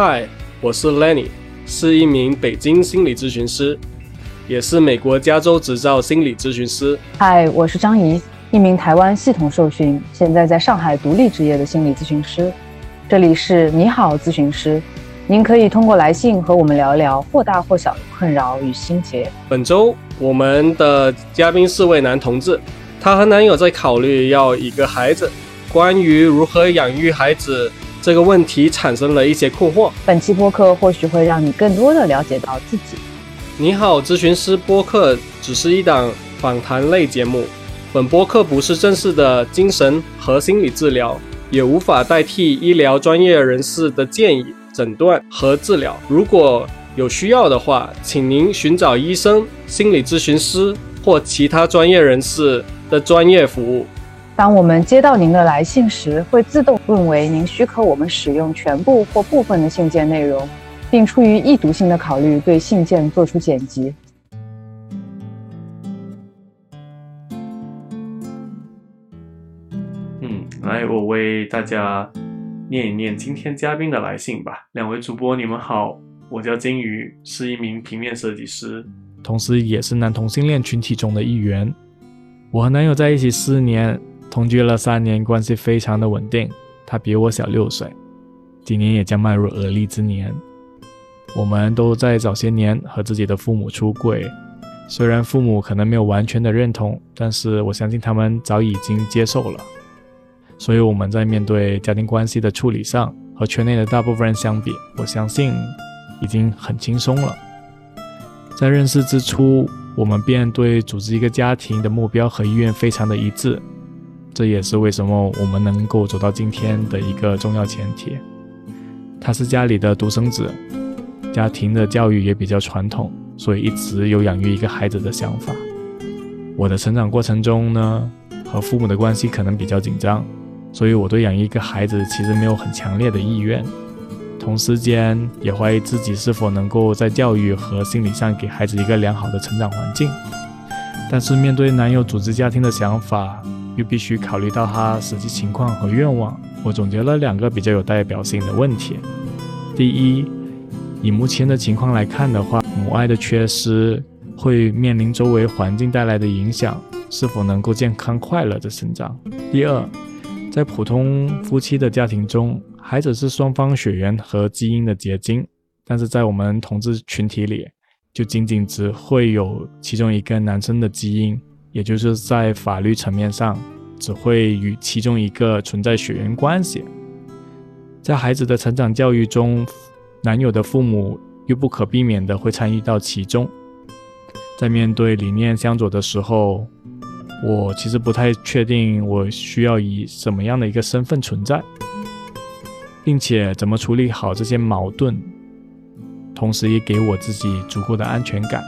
嗨，我是 Lenny， 是一名北京心理咨询师，也是美国加州执照心理咨询师。嗨，我是张怡，一名台湾系统受训，现在在上海独立执业的心理咨询师。这里是你好咨询师，您可以通过来信和我们聊聊或大或小的困扰与心结。本周我们的嘉宾是位男同志，他和男友在考虑要一个孩子，关于如何养育孩子这个问题产生了一些困惑。本期播客或许会让你更多的了解到自己。你好咨询师播客只是一档访谈类节目，本播客不是正式的精神和心理治疗，也无法代替医疗专业人士的建议、诊断和治疗。如果有需要的话，请您寻找医生、心理咨询师或其他专业人士的专业服务。当我们接到您的来信时，会自动认为您许可我们使用全部或部分的信件内容，并出于易读性的考虑对信件做出剪辑。来，我为大家念一念今天嘉宾的来信吧。两位主播，你们好，我叫金鱼，是一名平面设计师，同时也是男同性恋群体中的一员。我和男友在一起4年。同居了3年，关系非常的稳定，他比我小6岁，今年也将迈入而立之年。我们都在早些年和自己的父母出柜，虽然父母可能没有完全的认同，但是我相信他们早已经接受了。所以我们在面对家庭关系的处理上，和圈内的大部分人相比，我相信已经很轻松了。在认识之初，我们便对组织一个家庭的目标和意愿非常的一致，这也是为什么我们能够走到今天的一个重要前提。他是家里的独生子，家庭的教育也比较传统，所以一直有养育一个孩子的想法。我的成长过程中呢，和父母的关系可能比较紧张，所以我对养育一个孩子其实没有很强烈的意愿，同时间也怀疑自己是否能够在教育和心理上给孩子一个良好的成长环境。但是面对男友组织家庭的想法，又必须考虑到他实际情况和愿望，我总结了2个比较有代表性的问题。第一，以目前的情况来看的话，母爱的缺失会面临周围环境带来的影响，是否能够健康快乐的成长。第二，在普通夫妻的家庭中，孩子是双方血缘和基因的结晶，但是在我们同志群体里，就仅仅只会有其中一个男生的基因，也就是在法律层面上只会与其中一个存在血缘关系。在孩子的成长教育中，男友的父母又不可避免的会参与到其中。在面对理念相左的时候，我其实不太确定我需要以什么样的一个身份存在，并且怎么处理好这些矛盾，同时也给我自己足够的安全感。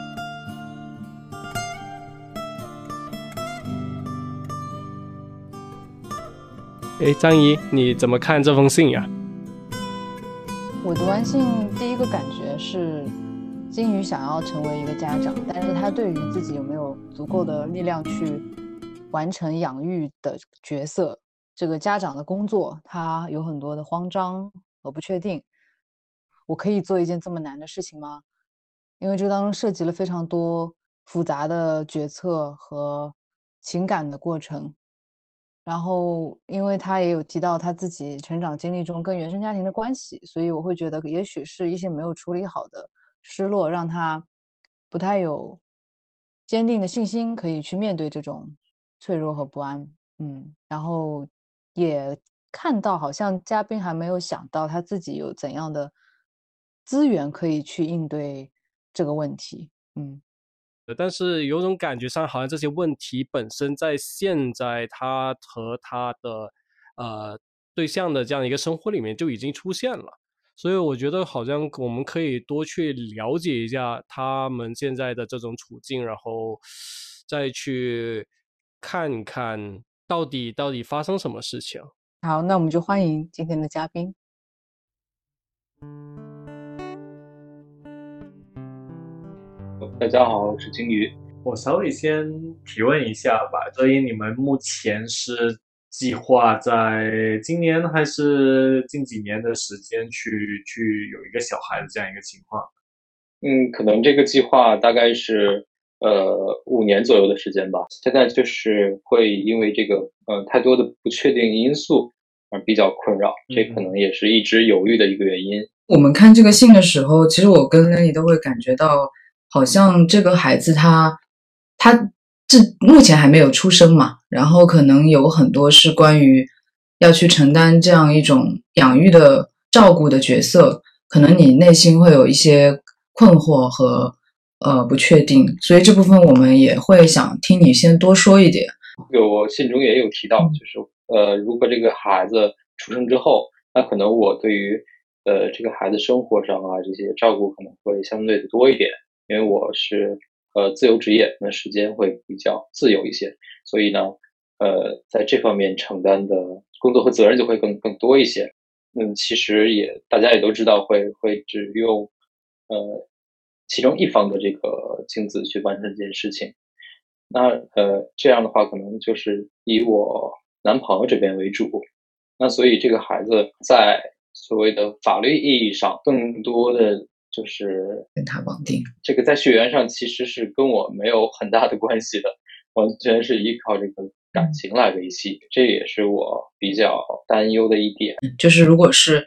哎，张怡，你怎么看这封信呀？我读完信第一个感觉是，金鱼想要成为一个家长，但是他对于自己有没有足够的力量去完成养育的角色，这个家长的工作，他有很多的慌张和不确定。我可以做一件这么难的事情吗？因为这当中涉及了非常多复杂的决策和情感的过程。然后因为他也有提到他自己成长经历中跟原生家庭的关系，所以我会觉得也许是一些没有处理好的失落，让他不太有坚定的信心可以去面对这种脆弱和不安。然后也看到好像嘉宾还没有想到他自己有怎样的资源可以去应对这个问题。但是有种感觉上好像这些问题本身在现在他和他的对象的这样一个生活里面就已经出现了，所以我觉得好像我们可以多去了解一下他们现在的这种处境，然后再去看看到底发生什么事情。好，那我们就欢迎今天的嘉宾。大家好，我是金鱼。我稍微先提问一下吧，所以你们目前是计划在今年还是近几年的时间去有一个小孩子这样一个情况？可能这个计划大概是5年左右的时间吧。现在就是会因为这个太多的不确定因素而比较困扰，这可能也是一直犹豫的一个原因。我们看这个信的时候，其实我跟 Lenny 都会感觉到，好像这个孩子他这目前还没有出生嘛，然后可能有很多是关于要去承担这样一种养育的照顾的角色，可能你内心会有一些困惑和不确定，所以这部分我们也会想听你先多说一点。我信中也有提到，就是如果这个孩子出生之后，那可能我对于这个孩子生活上啊这些照顾可能会相对的多一点，因为我是自由职业，那时间会比较自由一些，所以呢，在这方面承担的工作和责任就会更多一些。其实也大家也都知道会只用其中一方的这个精子去完成这件事情。那这样的话，可能就是以我男朋友这边为主。那所以这个孩子在所谓的法律意义上，更多的就是跟他绑定，这个在血缘上其实是跟我没有很大的关系的，完全是依靠这个感情来维系，这也是我比较担忧的一点。就是如果是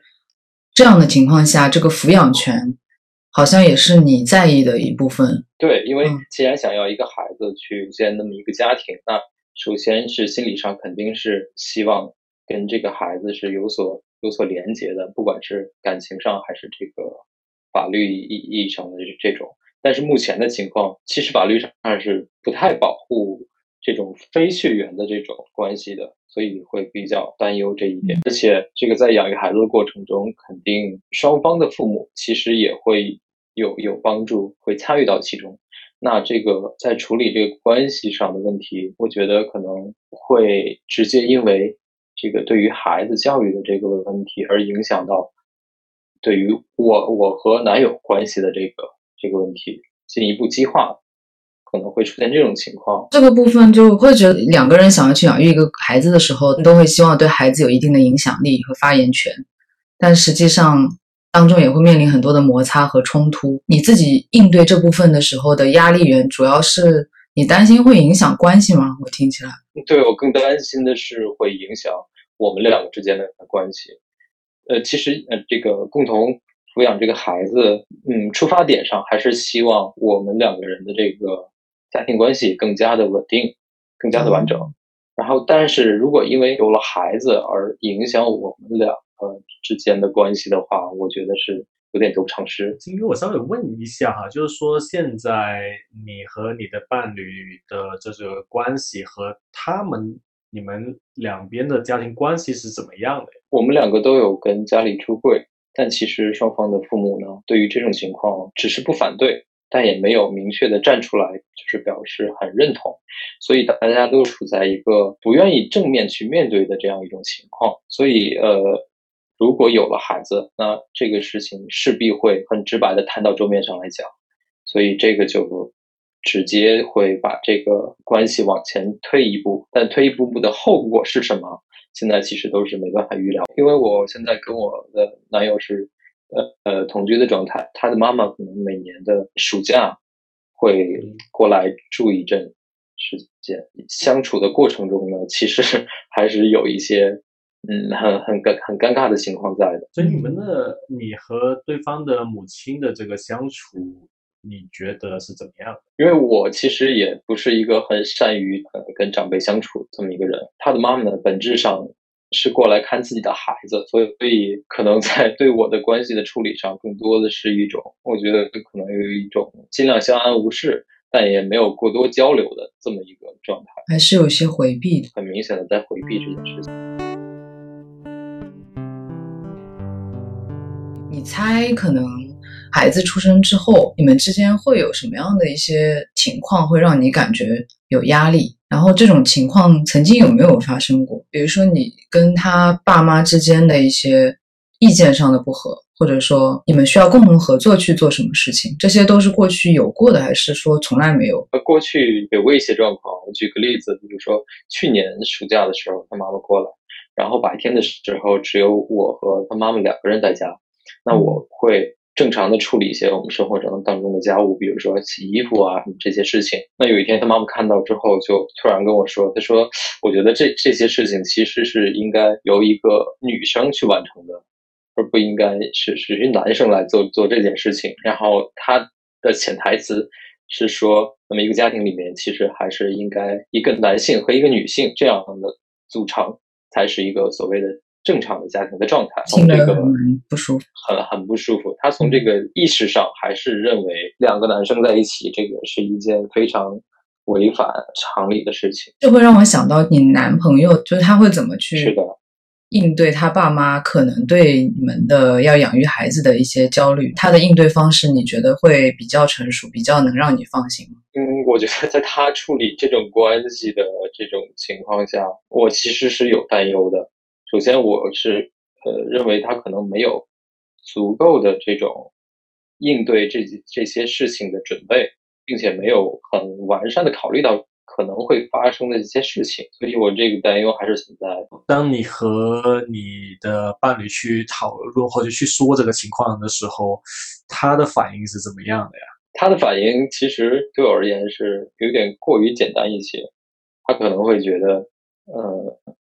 这样的情况下，这个抚养权好像也是你在意的一部分。对，因为既然想要一个孩子去组建那么一个家庭，那首先是心理上肯定是希望跟这个孩子是有所连结的，不管是感情上还是这个法律意义上的这种，但是目前的情况，其实法律上是不太保护这种非血缘的这种关系的，所以会比较担忧这一点。而且这个在养育孩子的过程中，肯定双方的父母其实也会有帮助，会参与到其中。那这个在处理这个关系上的问题，我觉得可能会直接因为这个对于孩子教育的这个问题而影响到对于我和男友关系的这个问题，进一步激化，可能会出现这种情况。这个部分就会觉得两个人想要去养育一个孩子的时候，都会希望对孩子有一定的影响力和发言权，但实际上当中也会面临很多的摩擦和冲突。你自己应对这部分的时候的压力源，主要是你担心会影响关系吗？我听起来。对，我更担心的是会影响我们两个之间的关系。其实这个共同抚养这个孩子，出发点上还是希望我们两个人的这个家庭关系更加的稳定，更加的完整。然后，但是如果因为有了孩子而影响我们两个之间的关系的话，我觉得是有点得不偿失。今天我稍微问一下哈，就是说现在你和你的伴侣的这个关系和你们两边的家庭关系是怎么样的？我们两个都有跟家里出柜，但其实双方的父母呢，对于这种情况只是不反对，但也没有明确的站出来，就是表示很认同，所以大家都处在一个不愿意正面去面对的这样一种情况。所以如果有了孩子，那这个事情势必会很直白的摊到桌面上来讲，所以这个就直接会把这个关系往前推一步，但推一步的后果是什么，现在其实都是没办法预料。因为我现在跟我的男友是同居的状态，他的妈妈可能每年的暑假会过来住一阵时间，相处的过程中呢，其实还是有一些很尴尬的情况在的。所以你和对方的母亲的这个相处，你觉得是怎么样的？因为我其实也不是一个很善于跟长辈相处这么一个人，他的妈妈呢，本质上是过来看自己的孩子，所以可能在对我的关系的处理上，更多的是一种，我觉得可能有一种尽量相安无事，但也没有过多交流的这么一个状态，还是有些回避的，很明显的在回避这件事情。你猜可能孩子出生之后，你们之间会有什么样的一些情况会让你感觉有压力？然后这种情况曾经有没有发生过？比如说你跟他爸妈之间的一些意见上的不合，或者说你们需要共同合作去做什么事情，这些都是过去有过的，还是说从来没有？过去有过一些状况，我举个例子，比如说去年暑假的时候，他妈妈过来，然后白天的时候只有我和他妈妈两个人在家，那我会正常的处理一些我们生活当中的家务，比如说洗衣服啊这些事情。那有一天他妈妈看到之后就突然跟我说，他说我觉得这些事情其实是应该由一个女生去完成的，而不应该是男生来做这件事情。然后他的潜台词是说，那么一个家庭里面其实还是应该一个男性和一个女性这样的组成才是一个所谓的正常的家庭的状态。从这个不舒服，很不舒服。他从这个意识上还是认为两个男生在一起这个是一件非常违反常理的事情。这会让我想到你男朋友，就是他会怎么去应对他爸妈可能对你们的要养育孩子的一些焦虑，他的应对方式你觉得会比较成熟，比较能让你放心吗？我觉得在他处理这种关系的这种情况下，我其实是有担忧的。首先我是认为他可能没有足够的这种应对这些事情的准备，并且没有很完善的考虑到可能会发生的一些事情，所以我这个担忧还是存在的。当你和你的伴侣去讨论或者去说这个情况的时候，他的反应是怎么样的呀？他的反应其实对我而言是有点过于简单一些，他可能会觉得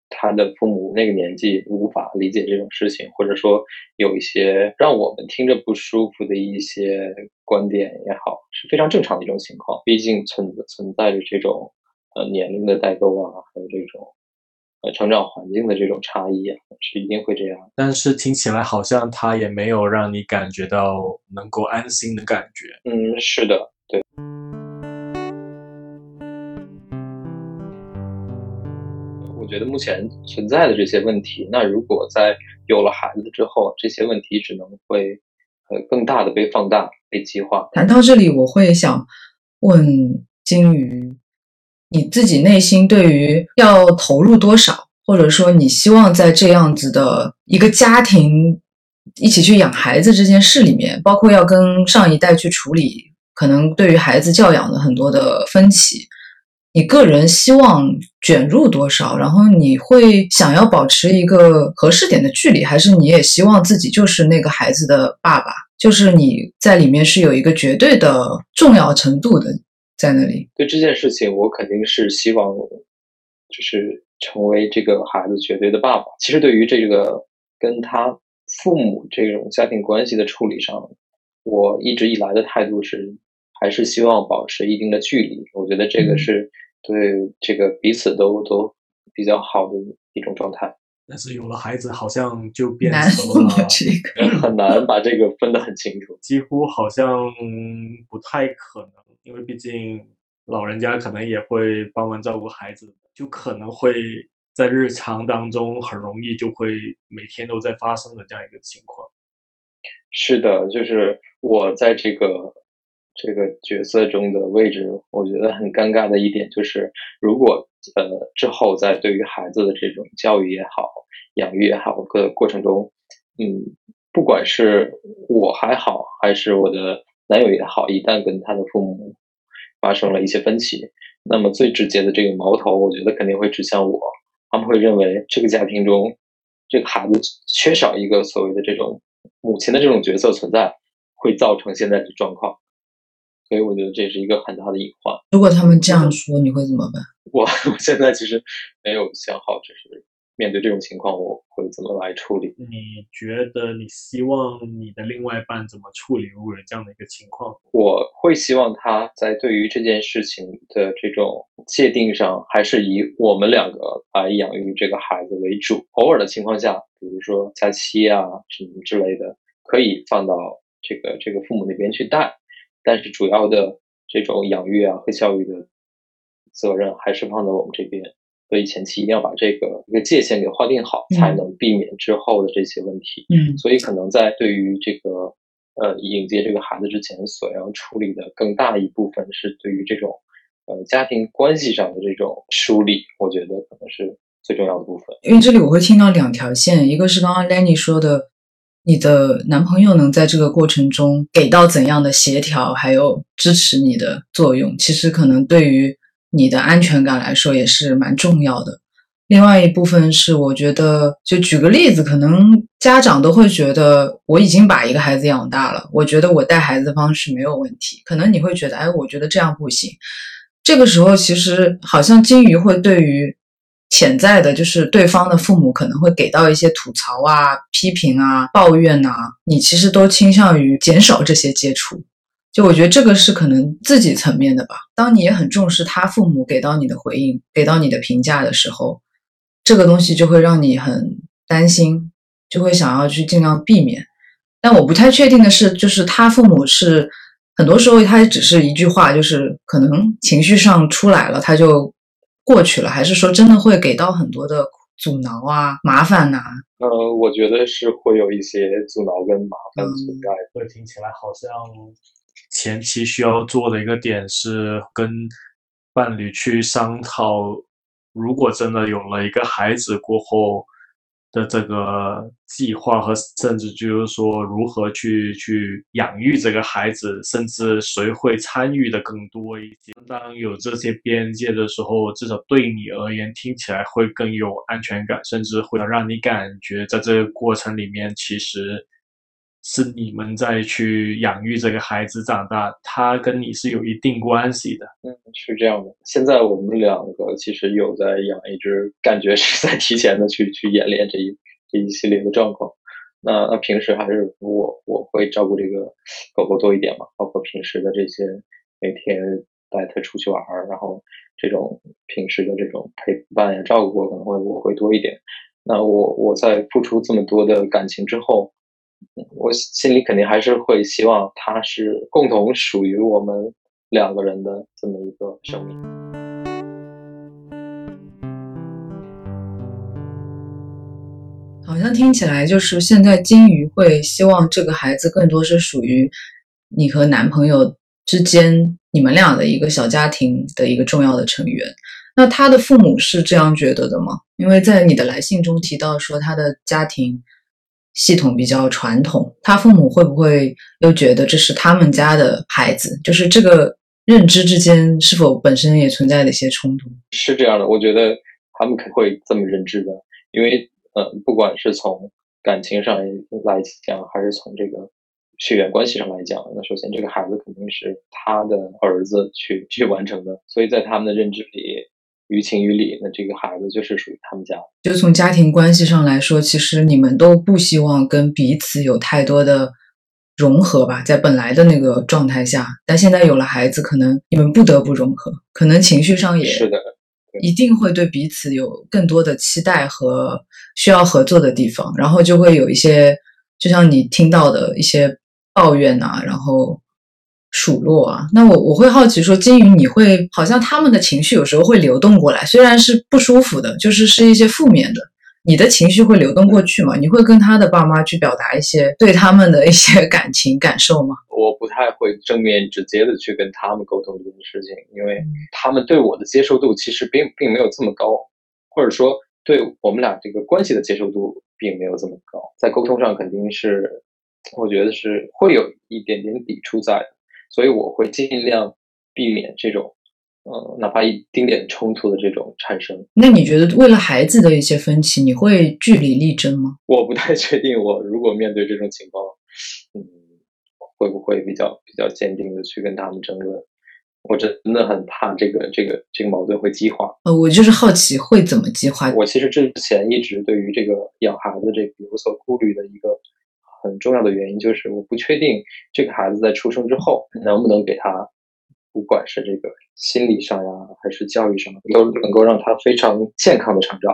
他的父母那个年纪无法理解这种事情，或者说有一些让我们听着不舒服的一些观点也好，是非常正常的一种情况。毕竟存在着这种年龄的代沟啊，还有这种成长环境的这种差异啊，是一定会这样。但是听起来好像他也没有让你感觉到能够安心的感觉。是的，对。我觉得目前存在的这些问题，那如果在有了孩子之后，这些问题只能会更大的被放大、被激化。谈到这里，我会想问金鱼，你自己内心对于要投入多少，或者说你希望在这样子的一个家庭一起去养孩子这件事里面，包括要跟上一代去处理可能对于孩子教养的很多的分歧，你个人希望卷入多少？然后你会想要保持一个合适点的距离，还是你也希望自己就是那个孩子的爸爸，就是你在里面是有一个绝对的重要程度的在那里？对这件事情，我肯定是希望就是成为这个孩子绝对的爸爸。其实对于这个跟他父母这种家庭关系的处理上，我一直以来的态度是还是希望保持一定的距离，我觉得这个是对这个彼此都比较好的一种状态。但是有了孩子好像就变成了很难把这个分得很清楚，几乎好像不太可能，因为毕竟老人家可能也会帮忙照顾孩子，就可能会在日常当中很容易就会每天都在发生的这样一个情况。是的，就是我在这个角色中的位置，我觉得很尴尬的一点就是，如果之后在对于孩子的这种教育也好、养育也好的过程中，不管是我还好，还是我的男友也好，一旦跟他的父母发生了一些分歧，那么最直接的这个矛头，我觉得肯定会指向我。他们会认为这个家庭中，这个孩子缺少一个所谓的这种母亲的这种角色存在，会造成现在的状况。所以我觉得这是一个很大的隐患。如果他们这样说，你会怎么办？我现在其实没有想好，就是面对这种情况我会怎么来处理。你觉得你希望你的另外一半怎么处理如果有这样的一个情况？我会希望他在对于这件事情的这种界定上，还是以我们两个来养育这个孩子为主。偶尔的情况下，比如说假期啊什么之类的，可以放到这个父母那边去带。但是主要的这种养育啊和教育的责任还是放在我们这边，所以前期一定要把这个一个界限给划定好，才能避免之后的这些问题。所以可能在对于这个迎接这个孩子之前，所要处理的更大一部分是对于这种家庭关系上的这种梳理，我觉得可能是最重要的部分。因为这里我会听到两条线，一个是刚刚 Lenny 说的你的男朋友能在这个过程中给到怎样的协调还有支持你的作用，其实可能对于你的安全感来说也是蛮重要的。另外一部分是我觉得，就举个例子，可能家长都会觉得我已经把一个孩子养大了，我觉得我带孩子的方式没有问题，可能你会觉得哎，我觉得这样不行。这个时候其实好像金鱼会对于潜在的就是对方的父母可能会给到一些吐槽啊、批评啊、抱怨啊，你其实都倾向于减少这些接触。就我觉得这个是可能自己层面的吧。当你也很重视他父母给到你的回应、给到你的评价的时候，这个东西就会让你很担心，就会想要去尽量避免。但我不太确定的是，就是他父母是很多时候他只是一句话，就是可能情绪上出来了他就过去了，还是说真的会给到很多的阻挠啊、麻烦啊。我觉得是会有一些阻挠跟麻烦存在的。会听起来好像前期需要做的一个点是跟伴侣去商讨，如果真的有了一个孩子过后的这个计划，和甚至就是说如何去养育这个孩子，甚至谁会参与的更多一些。当有这些边界的时候，至少对你而言听起来会更有安全感，甚至会让你感觉在这个过程里面其实是你们在去养育这个孩子长大，他跟你是有一定关系的。是这样的。现在我们两个其实有在养一只，感觉是在提前的去演练这一系列的状况。那平时还是我会照顾这个狗狗多一点嘛，包括平时的这些每天带它出去玩，然后这种平时的这种陪伴呀、照顾可能会我会多一点。那我在付出这么多的感情之后，我心里肯定还是会希望它是共同属于我们两个人的这么一个生命。好像听起来就是现在金鱼会希望这个孩子更多是属于你和男朋友之间，你们俩的一个小家庭的一个重要的成员。那他的父母是这样觉得的吗？因为在你的来信中提到说他的家庭系统比较传统，他父母会不会又觉得这是他们家的孩子？就是这个认知之间是否本身也存在的一些冲突？是这样的，我觉得他们会这么认知的，因为不管是从感情上来讲，还是从这个血缘关系上来讲，那首先这个孩子肯定是他的儿子去完成的，所以在他们的认知里，于情于理，那这个孩子就是属于他们家。就从家庭关系上来说，其实你们都不希望跟彼此有太多的融合吧，在本来的那个状态下，但现在有了孩子，可能你们不得不融合，可能情绪上也是的，一定会对彼此有更多的期待和需要合作的地方，然后就会有一些就像你听到的一些抱怨啊，然后数落啊。那我会好奇说，金鱼你会好像他们的情绪有时候会流动过来，虽然是不舒服的，就是一些负面的，你的情绪会流动过去吗？你会跟他的爸妈去表达一些对他们的一些感情感受吗？我不太会正面直接的去跟他们沟通这件事情，因为他们对我的接受度其实并没有这么高，或者说对我们俩这个关系的接受度并没有这么高，在沟通上肯定是我觉得是会有一点点抵触在的，所以我会尽量避免这种哪怕一丁点冲突的这种产生。那你觉得为了孩子的一些分歧，你会据理力争吗？我不太确定，我如果面对这种情况会不会比较坚定的去跟他们争论。我真的很怕这个矛盾会激化。我就是好奇会怎么激化。我其实之前一直对于这个养孩子这个有所顾虑的一个很重要的原因，就是我不确定这个孩子在出生之后能不能给他，不管是这个心理上呀，还是教育上，都能够让他非常健康的成长。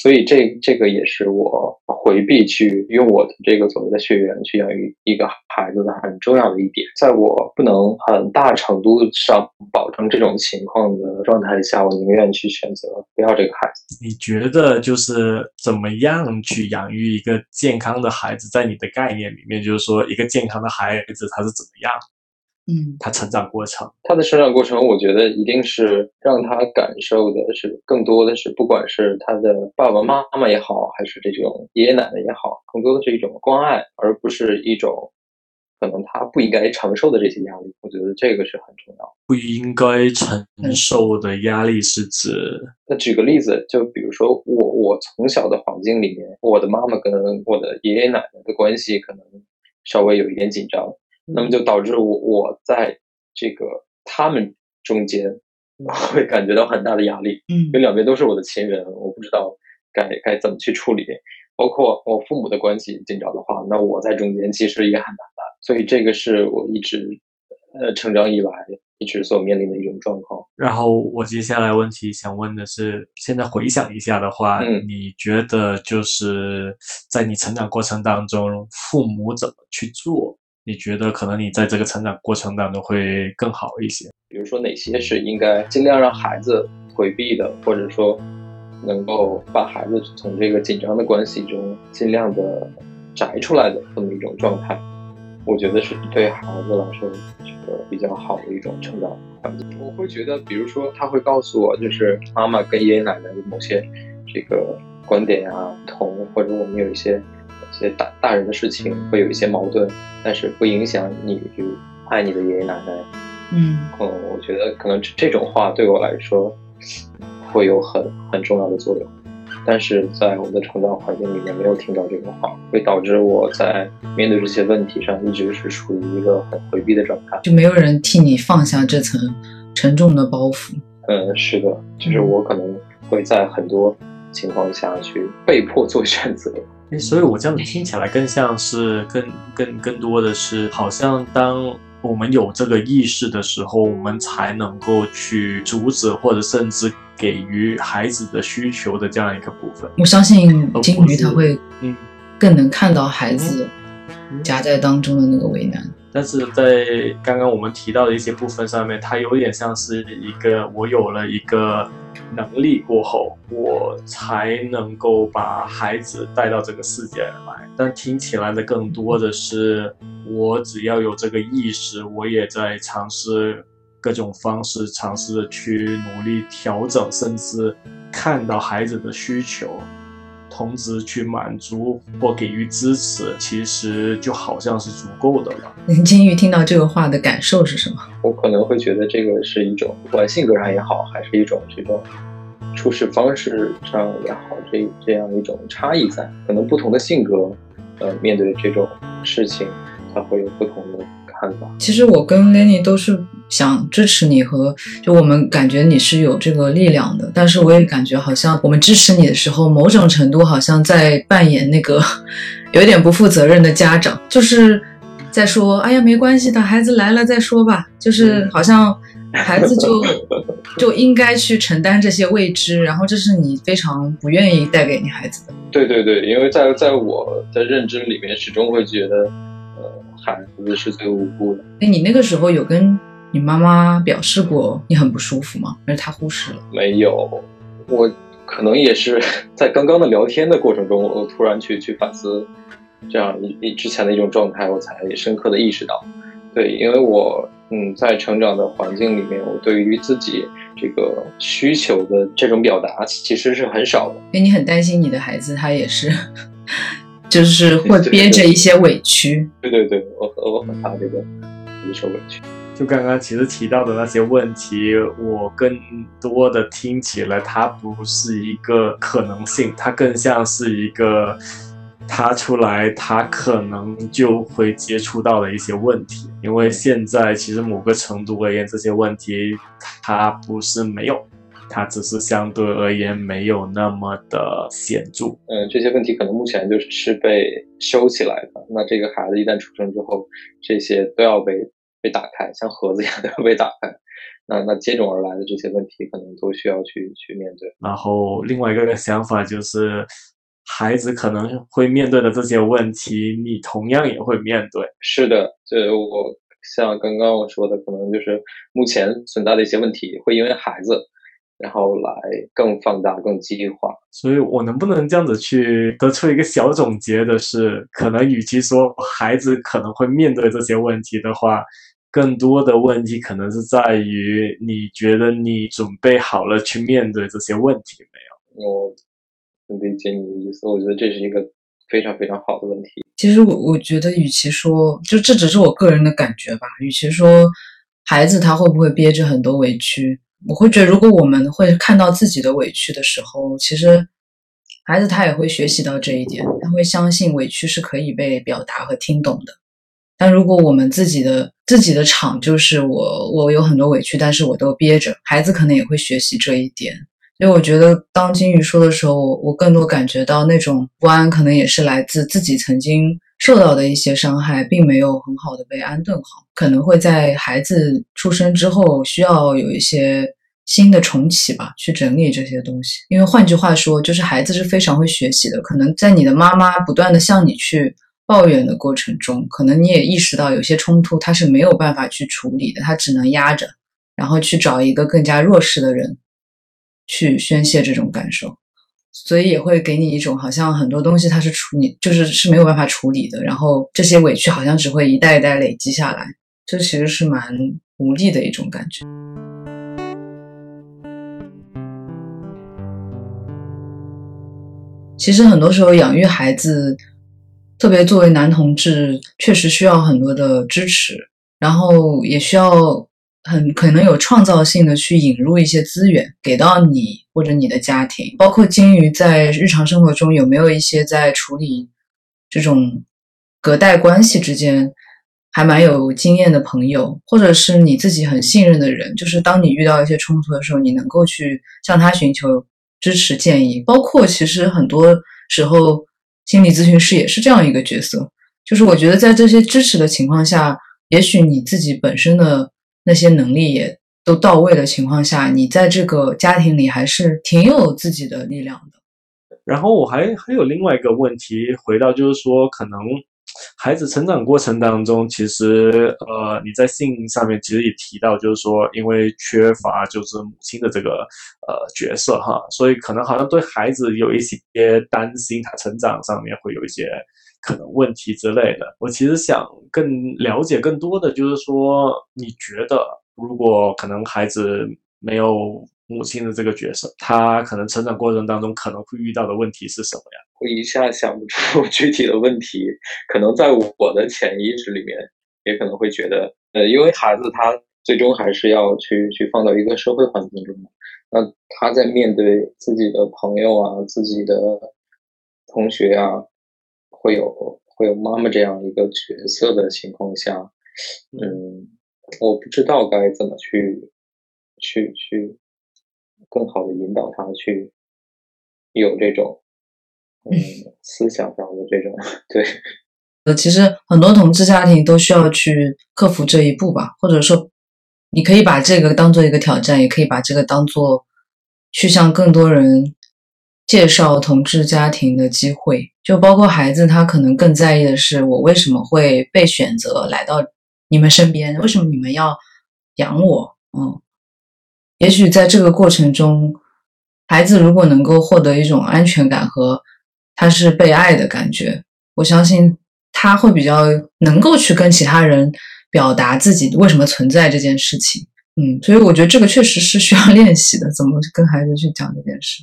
所以这个也是我回避去用我的这个所谓的血缘去养育一个孩子的很重要的一点。在我不能很大程度上保证这种情况的状态下，我宁愿去选择不要这个孩子。你觉得就是怎么样去养育一个健康的孩子，在你的概念里面，就是说一个健康的孩子他是怎么样？他成长过程，他的成长过程，我觉得一定是让他感受的是更多的是，不管是他的爸爸妈妈也好，还是这种爷爷奶奶也好，更多的是一种关爱，而不是一种可能他不应该承受的这些压力。我觉得这个是很重要。不应该承受的压力是指？那举个例子，就比如说我从小的环境里面，我的妈妈跟我的爷爷奶奶的关系可能稍微有一点紧张，那么就导致我在这个他们中间会感觉到很大的压力，因为两边都是我的亲人，我不知道该怎么去处理。包括我父母的关系紧张的话，那我在中间其实也很难办，所以这个是我一直成长以来一直所面临的一种状况。然后我接下来问题想问的是，现在回想一下的话，你觉得就是在你成长过程当中，父母怎么去做？你觉得可能你在这个成长过程当中会更好一些？比如说哪些是应该尽量让孩子回避的，或者说能够把孩子从这个紧张的关系中尽量的摘出来的这么一种状态，我觉得是对孩子来说是个比较好的一种成长环境。我会觉得，比如说他会告诉我，就是妈妈跟爷爷奶奶的某些这个观点啊不同，或者我们有一些大人的事情会有一些矛盾，但是不影响你就爱你的爷爷奶奶。我觉得可能这种话对我来说会有很重要的作用，但是在我的成长环境里面没有听到这个话，会导致我在面对这些问题上一直是处于一个很回避的状态，就没有人替你放下这层沉重的包袱。是的，就是我可能会在很多情况下去被迫做选择。所以我这样听起来更像是更多的是，好像当我们有这个意识的时候，我们才能够去阻止或者甚至给予孩子的需求的这样一个部分。我相信金鱼他会更能看到孩子夹在当中的那个为难，但是在刚刚我们提到的一些部分上面，它有点像是一个我有了一个能力过后，我才能够把孩子带到这个世界来，但听起来的更多的是，我只要有这个意识，我也在尝试各种方式，尝试的去努力调整，甚至看到孩子的需求，同时去满足或给予支持，其实就好像是足够的了。金鱼听到这个话的感受是什么？我可能会觉得这个是一种，不管性格上也好，还是一种这种处事方式上也好，这样一种差异在。可能不同的性格，面对这种事情，它会有不同的看法。其实我跟 Lenny 都是想支持你，和就我们感觉你是有这个力量的，但是我也感觉好像我们支持你的时候，某种程度好像在扮演那个有点不负责任的家长，就是在说哎呀没关系的，孩子来了再说吧，就是好像孩子就应该去承担这些未知，然后这是你非常不愿意带给你孩子的。对，因为在我的认知里面始终会觉得孩子是最无辜的。你那个时候有跟你妈妈表示过你很不舒服吗？还是她忽视了？没有，我可能也是在刚刚的聊天的过程中，我突然去反思这样之前的一种状态，我才深刻的意识到。对，因为我在成长的环境里面，我对于自己这个需求的这种表达其实是很少的。因为你很担心你的孩子他也是就是会憋着一些委屈。对，我很怕这个一受委屈。就刚刚其实提到的那些问题，我更多的听起来它不是一个可能性，它更像是一个它出来它可能就会接触到的一些问题。因为现在其实某个程度而言，这些问题它不是没有，它只是相对而言没有那么的显著。这些问题可能目前就是被收起来的，那这个孩子一旦出生之后，这些都要被打开，像盒子一样都被打开。那接踵而来的这些问题可能都需要去面对。然后另外一个想法就是，孩子可能会面对的这些问题，你同样也会面对。是的，我像刚刚我说的，可能就是目前存在的一些问题会因为孩子然后来更放大更激化。所以我能不能这样子去得出一个小总结的是，可能与其说孩子可能会面对这些问题的话，更多的问题可能是在于你觉得你准备好了去面对这些问题没有？我理解你的意思，我觉得这是一个非常非常好的问题。其实我觉得与其说就这只是我个人的感觉吧，与其说孩子他会不会憋着很多委屈，我会觉得如果我们会看到自己的委屈的时候，其实孩子他也会学习到这一点，他会相信委屈是可以被表达和听懂的。但如果我们自己的场就是我有很多委屈但是我都憋着，孩子可能也会学习这一点。所以我觉得当金鱼说的时候，我更多感觉到那种不安可能也是来自自己曾经受到的一些伤害，并没有很好的被安顿好，可能会在孩子出生之后需要有一些新的重启吧，去整理这些东西。因为换句话说，就是孩子是非常会学习的，可能在你的妈妈不断的向你去抱怨的过程中，可能你也意识到有些冲突他是没有办法去处理的，他只能压着，然后去找一个更加弱势的人去宣泄这种感受，所以也会给你一种好像很多东西它是处理就是没有办法处理的，然后这些委屈好像只会一代一代累积下来，这其实是蛮无力的一种感觉。其实很多时候养育孩子特别作为男同志确实需要很多的支持，然后也需要很可能有创造性的去引入一些资源给到你或者你的家庭。包括金鱼在日常生活中有没有一些在处理这种隔代关系之间还蛮有经验的朋友，或者是你自己很信任的人，就是当你遇到一些冲突的时候你能够去向他寻求支持建议。包括其实很多时候心理咨询师也是这样一个角色，就是我觉得在这些支持的情况下，也许你自己本身的那些能力也都到位的情况下，你在这个家庭里还是挺有自己的力量的。然后我还有另外一个问题回到，就是说可能孩子成长过程当中，其实你在信上面其实也提到，就是说因为缺乏就是母亲的这个角色哈，所以可能好像对孩子有一些担心，他成长上面会有一些可能问题之类的。我其实想更了解更多的就是说，你觉得如果可能孩子没有母亲的这个角色，他可能成长过程当中可能会遇到的问题是什么呀？我一下想不出具体的问题，可能在我的潜意识里面也可能会觉得因为孩子他最终还是要去放到一个社会环境中，那他在面对自己的朋友啊，自己的同学啊，会有妈妈这样一个角色的情况下，我不知道该怎么去更好的引导他去有这种思想上的这种对。其实很多同志家庭都需要去克服这一步吧，或者说你可以把这个当做一个挑战，也可以把这个当做去向更多人介绍同志家庭的机会。就包括孩子他可能更在意的是，我为什么会被选择来到你们身边，为什么你们要养我。也许在这个过程中，孩子如果能够获得一种安全感和他是被爱的感觉，我相信他会比较能够去跟其他人表达自己为什么存在这件事情。所以我觉得这个确实是需要练习的，怎么跟孩子去讲这件事。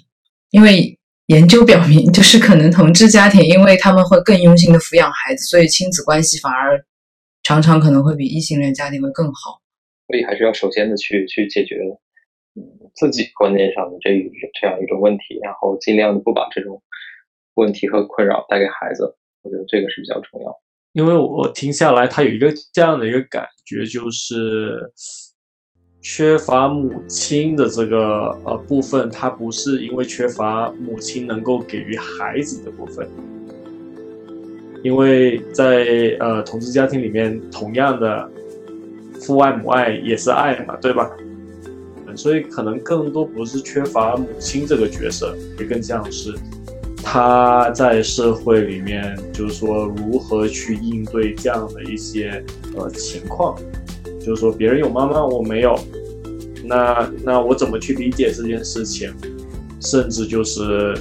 因为研究表明，就是可能同志家庭因为他们会更用心的抚养孩子，所以亲子关系反而常常可能会比异性恋家庭会更好。所以还是要首先的去解决自己观念上的这样一种问题，然后尽量的不把这种问题和困扰带给孩子，我觉得这个是比较重要。因为我听下来他有一个这样的一个感觉，就是缺乏母亲的这个部分，它不是因为缺乏母亲能够给予孩子的部分。因为在同志家庭里面，同样的父爱母爱也是爱嘛，对吧？所以可能更多不是缺乏母亲这个角色，也更像是他在社会里面，就是说如何去应对这样的一些情况。就是说别人有妈妈我没有，那我怎么去理解这件事情，甚至就是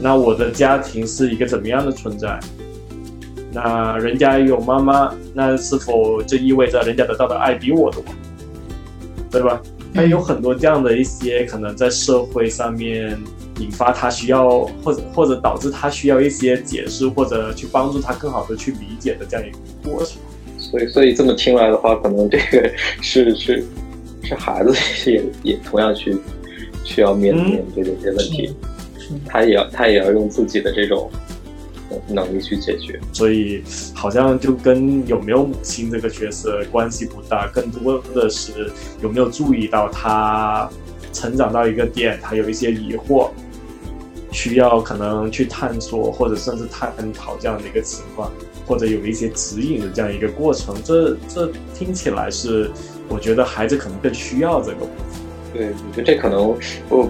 那我的家庭是一个怎么样的存在，那人家有妈妈，那是否这意味着人家得到的爱比我多，对吧？还有很多这样的一些可能在社会上面引发他需要或者导致他需要一些解释，或者去帮助他更好的去理解的这样一个过程。所以这么听来的话，可能这个是孩子也同样去需要面对这些问题，他也要用自己的这种能力去解决。所以好像就跟有没有母亲这个角色关系不大，更多的是有没有注意到他成长到一个点，他有一些疑惑需要可能去探索，或者甚至探讨这样的一个情况，或者有一些指引的这样一个过程。这听起来是我觉得孩子可能更需要这个部分。对，我觉得这可能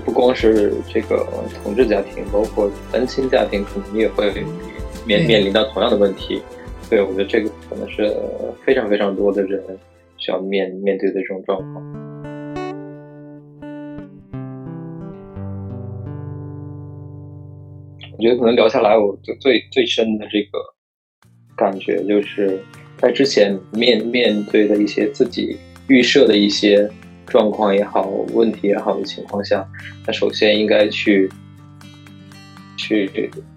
不光是这个同志家庭，包括单亲家庭可能也会面临到同样的问题。对，我觉得这个可能是非常非常多的人需要面对的这种状况。我觉得可能聊下来，我最深的这个感觉就是在之前面对的一些自己预设的一些状况也好，问题也好的情况下，那首先应该去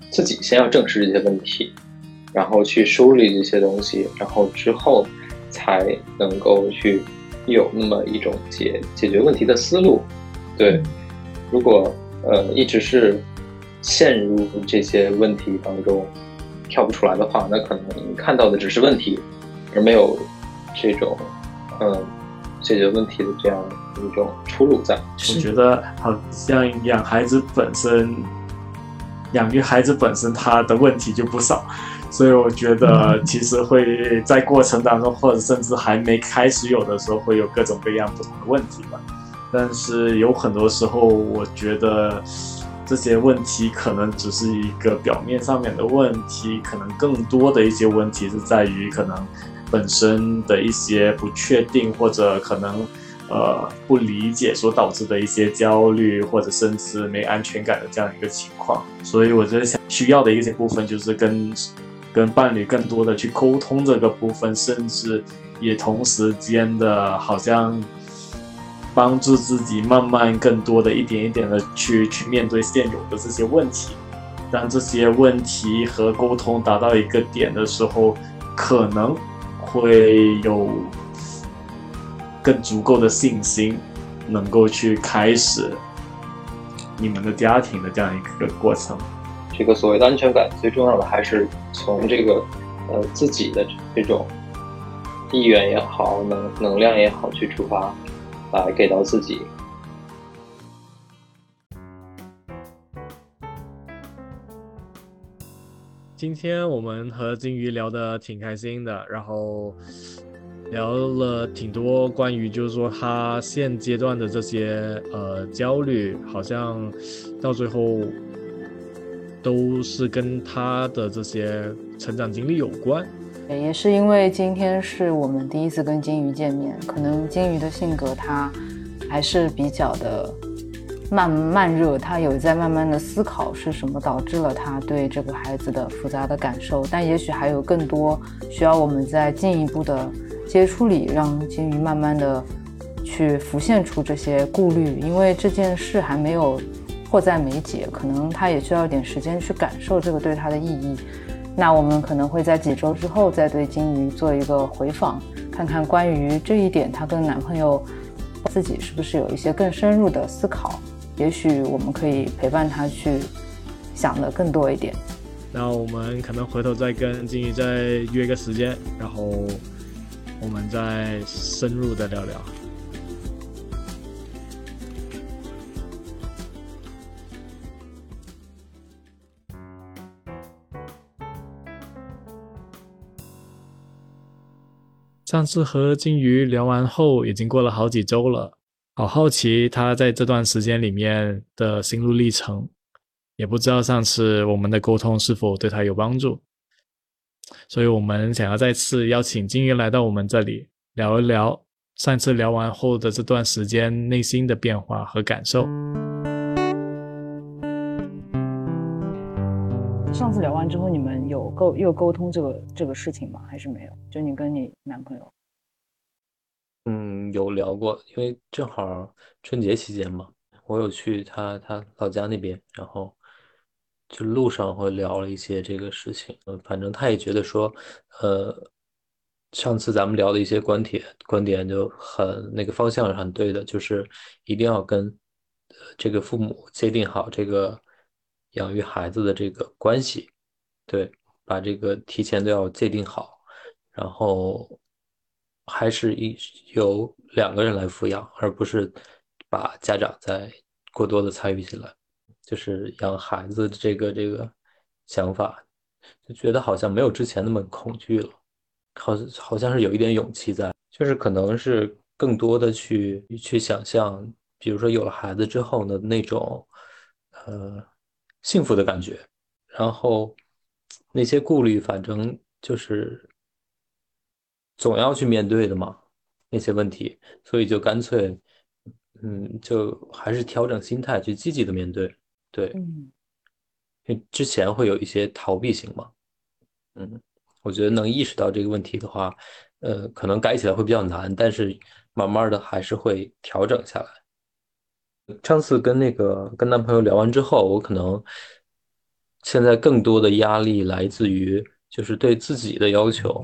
自己先要正视这些问题，然后去梳理这些东西，然后之后才能够去有那么一种解决问题的思路。对，如果一直是陷入这些问题当中跳不出来的话，那可能看到的只是问题，而没有这种解决问题的这样一种出路在。我觉得好像养育孩子本身他的问题就不少，所以我觉得其实会在过程当中，或者甚至还没开始有的时候，会有各种各样不同的问题吧。但是有很多时候我觉得这些问题可能只是一个表面上面的问题，可能更多的一些问题是在于可能本身的一些不确定，或者可能不理解所导致的一些焦虑，或者甚至没安全感的这样一个情况。所以我觉得需要的一些部分就是跟伴侣更多的去沟通这个部分，甚至也同时间的好像帮助自己慢慢更多的一点一点的去面对现有的这些问题。当这些问题和沟通达到一个点的时候，可能会有更足够的信心能够去开始你们的家庭的这样一个过程。这个所谓的安全感，最重要的还是从这个自己的这种意愿也好，能量也好去出发，来给到自己。今天我们和金鱼聊得挺开心的，然后聊了挺多关于就是说他现阶段的这些焦虑，好像到最后都是跟他的这些成长经历有关。也是因为今天是我们第一次跟金鱼见面，可能金鱼的性格他还是比较的慢热，他有在慢慢的思考是什么导致了他对这个孩子的复杂的感受，但也许还有更多需要我们在进一步的接触里，让金鱼慢慢的去浮现出这些顾虑，因为这件事还没有迫在眉睫，可能他也需要一点时间去感受这个对他的意义。那我们可能会在几周之后再对金鱼做一个回访，看看关于这一点她跟男朋友自己是不是有一些更深入的思考，也许我们可以陪伴她去想的更多一点。那我们可能回头再跟金鱼再约个时间，然后我们再深入的聊聊。上次和金鱼聊完后已经过了好几周了，好好奇他在这段时间里面的心路历程，也不知道上次我们的沟通是否对他有帮助，所以我们想要再次邀请金鱼来到我们这里，聊一聊上次聊完后的这段时间内心的变化和感受。上次聊完之后，你们有沟通这个事情吗？还是没有？就你跟你男朋友？有聊过，因为正好春节期间嘛，我有去他老家那边，然后就路上会聊了一些这个事情。反正他也觉得说，上次咱们聊的一些观点就很那个方向是很对的，就是一定要跟这个父母界定好这个养育孩子的这个关系，对，把这个提前都要界定好，然后还是由两个人来抚养，而不是把家长再过多的参与进来。就是养孩子这个想法，就觉得好像没有之前那么恐惧了，好像是有一点勇气在，就是可能是更多的去想象，比如说有了孩子之后的那种幸福的感觉，然后那些顾虑反正就是总要去面对的嘛，那些问题，所以就干脆就还是调整心态去积极的面对，对，因为之前会有一些逃避型嘛，我觉得能意识到这个问题的话，可能改起来会比较难，但是慢慢的还是会调整下来。上次跟男朋友聊完之后，我可能现在更多的压力来自于就是对自己的要求，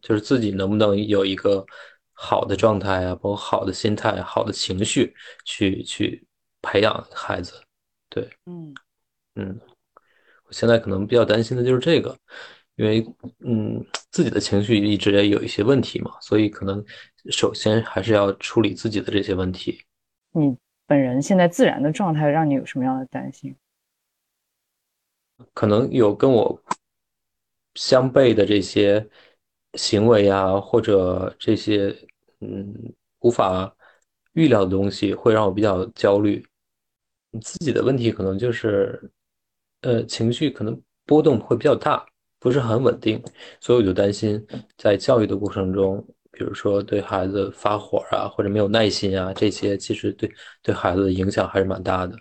就是自己能不能有一个好的状态啊，包括好的心态、好的情绪去培养孩子。对，我现在可能比较担心的就是这个，因为自己的情绪一直也有一些问题嘛，所以可能首先还是要处理自己的这些问题。你本人现在自然的状态让你有什么样的担心？可能有跟我相悖的这些行为啊，或者这些无法预料的东西，会让我比较焦虑。自己的问题可能就是情绪可能波动会比较大，不是很稳定，所以我就担心在教育的过程中，比如说对孩子发火啊，或者没有耐心啊，这些其实对孩子的影响还是蛮大的。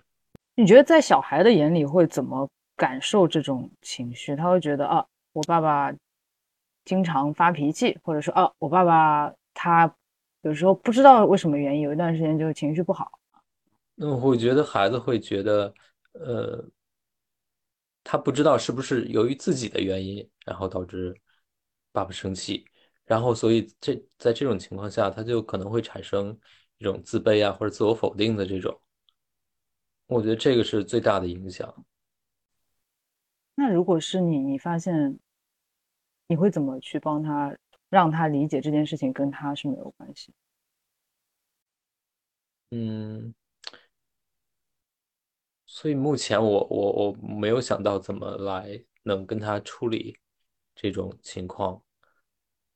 你觉得在小孩的眼里会怎么感受这种情绪？他会觉得啊，我爸爸经常发脾气，或者说啊，我爸爸他有时候不知道为什么原因，有一段时间就是情绪不好。我觉得孩子会觉得他不知道是不是由于自己的原因，然后导致爸爸生气，然后所以在这种情况下，他就可能会产生一种自卑啊，或者自我否定的这种。我觉得这个是最大的影响。那如果是你发现，你会怎么去帮他，让他理解这件事情跟他是没有关系？所以目前我没有想到怎么来能跟他处理这种情况，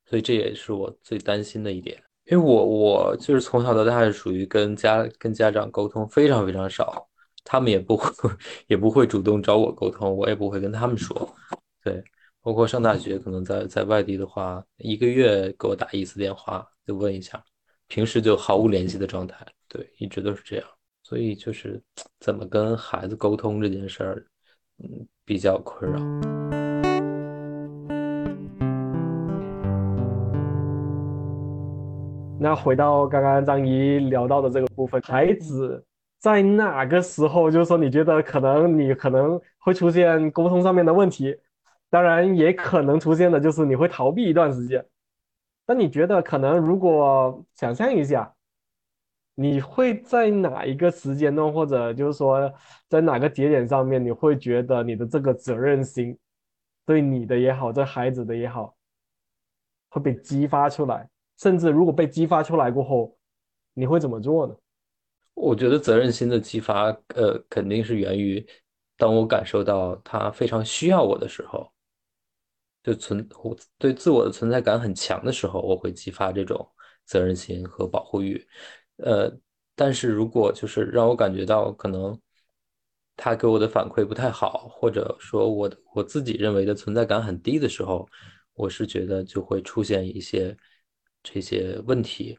所以这也是我最担心的一点。因为我就是从小到大是属于跟家长沟通非常非常少，他们也不会主动找我沟通，我也不会跟他们说，对。包括上大学，可能在外地的话，一个月给我打一次电话，就问一下，平时就毫无联系的状态，对，一直都是这样。所以就是怎么跟孩子沟通这件事儿，比较困扰。那回到刚刚张怡聊到的这个部分，孩子在哪个时候，就是说你觉得你可能会出现沟通上面的问题？当然也可能出现的就是你会逃避一段时间，那你觉得可能如果想象一下，你会在哪一个时间呢，或者就是说在哪个节点上面，你会觉得你的这个责任心，对你的也好，对孩子的也好，会被激发出来，甚至如果被激发出来过后，你会怎么做呢？我觉得责任心的激发肯定是源于当我感受到他非常需要我的时候，就对自我的存在感很强的时候，我会激发这种责任心和保护欲。但是如果就是让我感觉到可能他给我的反馈不太好，或者说我自己认为的存在感很低的时候，我是觉得就会出现一些这些问题，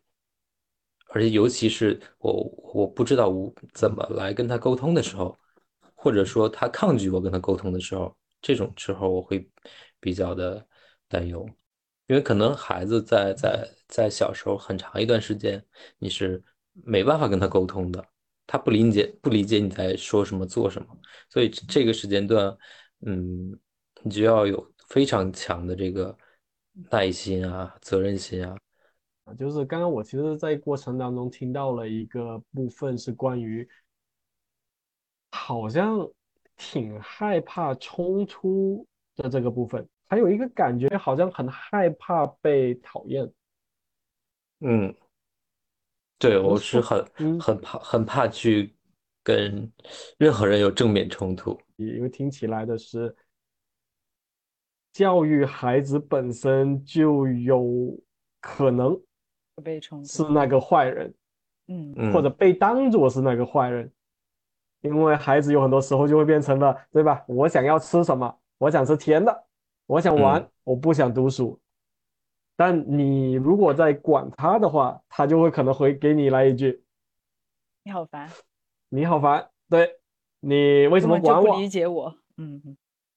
而且尤其是我不知道怎么来跟他沟通的时候，或者说他抗拒我跟他沟通的时候，这种时候我会比较的担忧。因为可能孩子在小时候很长一段时间你是没办法跟他沟通的，他不理解你在说什么做什么，所以这个时间段，你就要有非常强的这个耐心啊、责任心啊。就是刚刚我其实在过程当中听到了一个部分是关于好像挺害怕冲突的这个部分，还有一个感觉好像很害怕被讨厌。对，我是很怕去跟任何人有正面冲突，因为听起来的是教育孩子本身就有可能被冲突是那个坏人，或者被当作是那个坏人，因为孩子有很多时候就会变成了，对吧？我想要吃什么？我想吃甜的，我想玩，我不想读书。但你如果在管他的话，他就会可能会给你来一句：“你好烦，你好烦，对，你为什么管我？就不理解我。”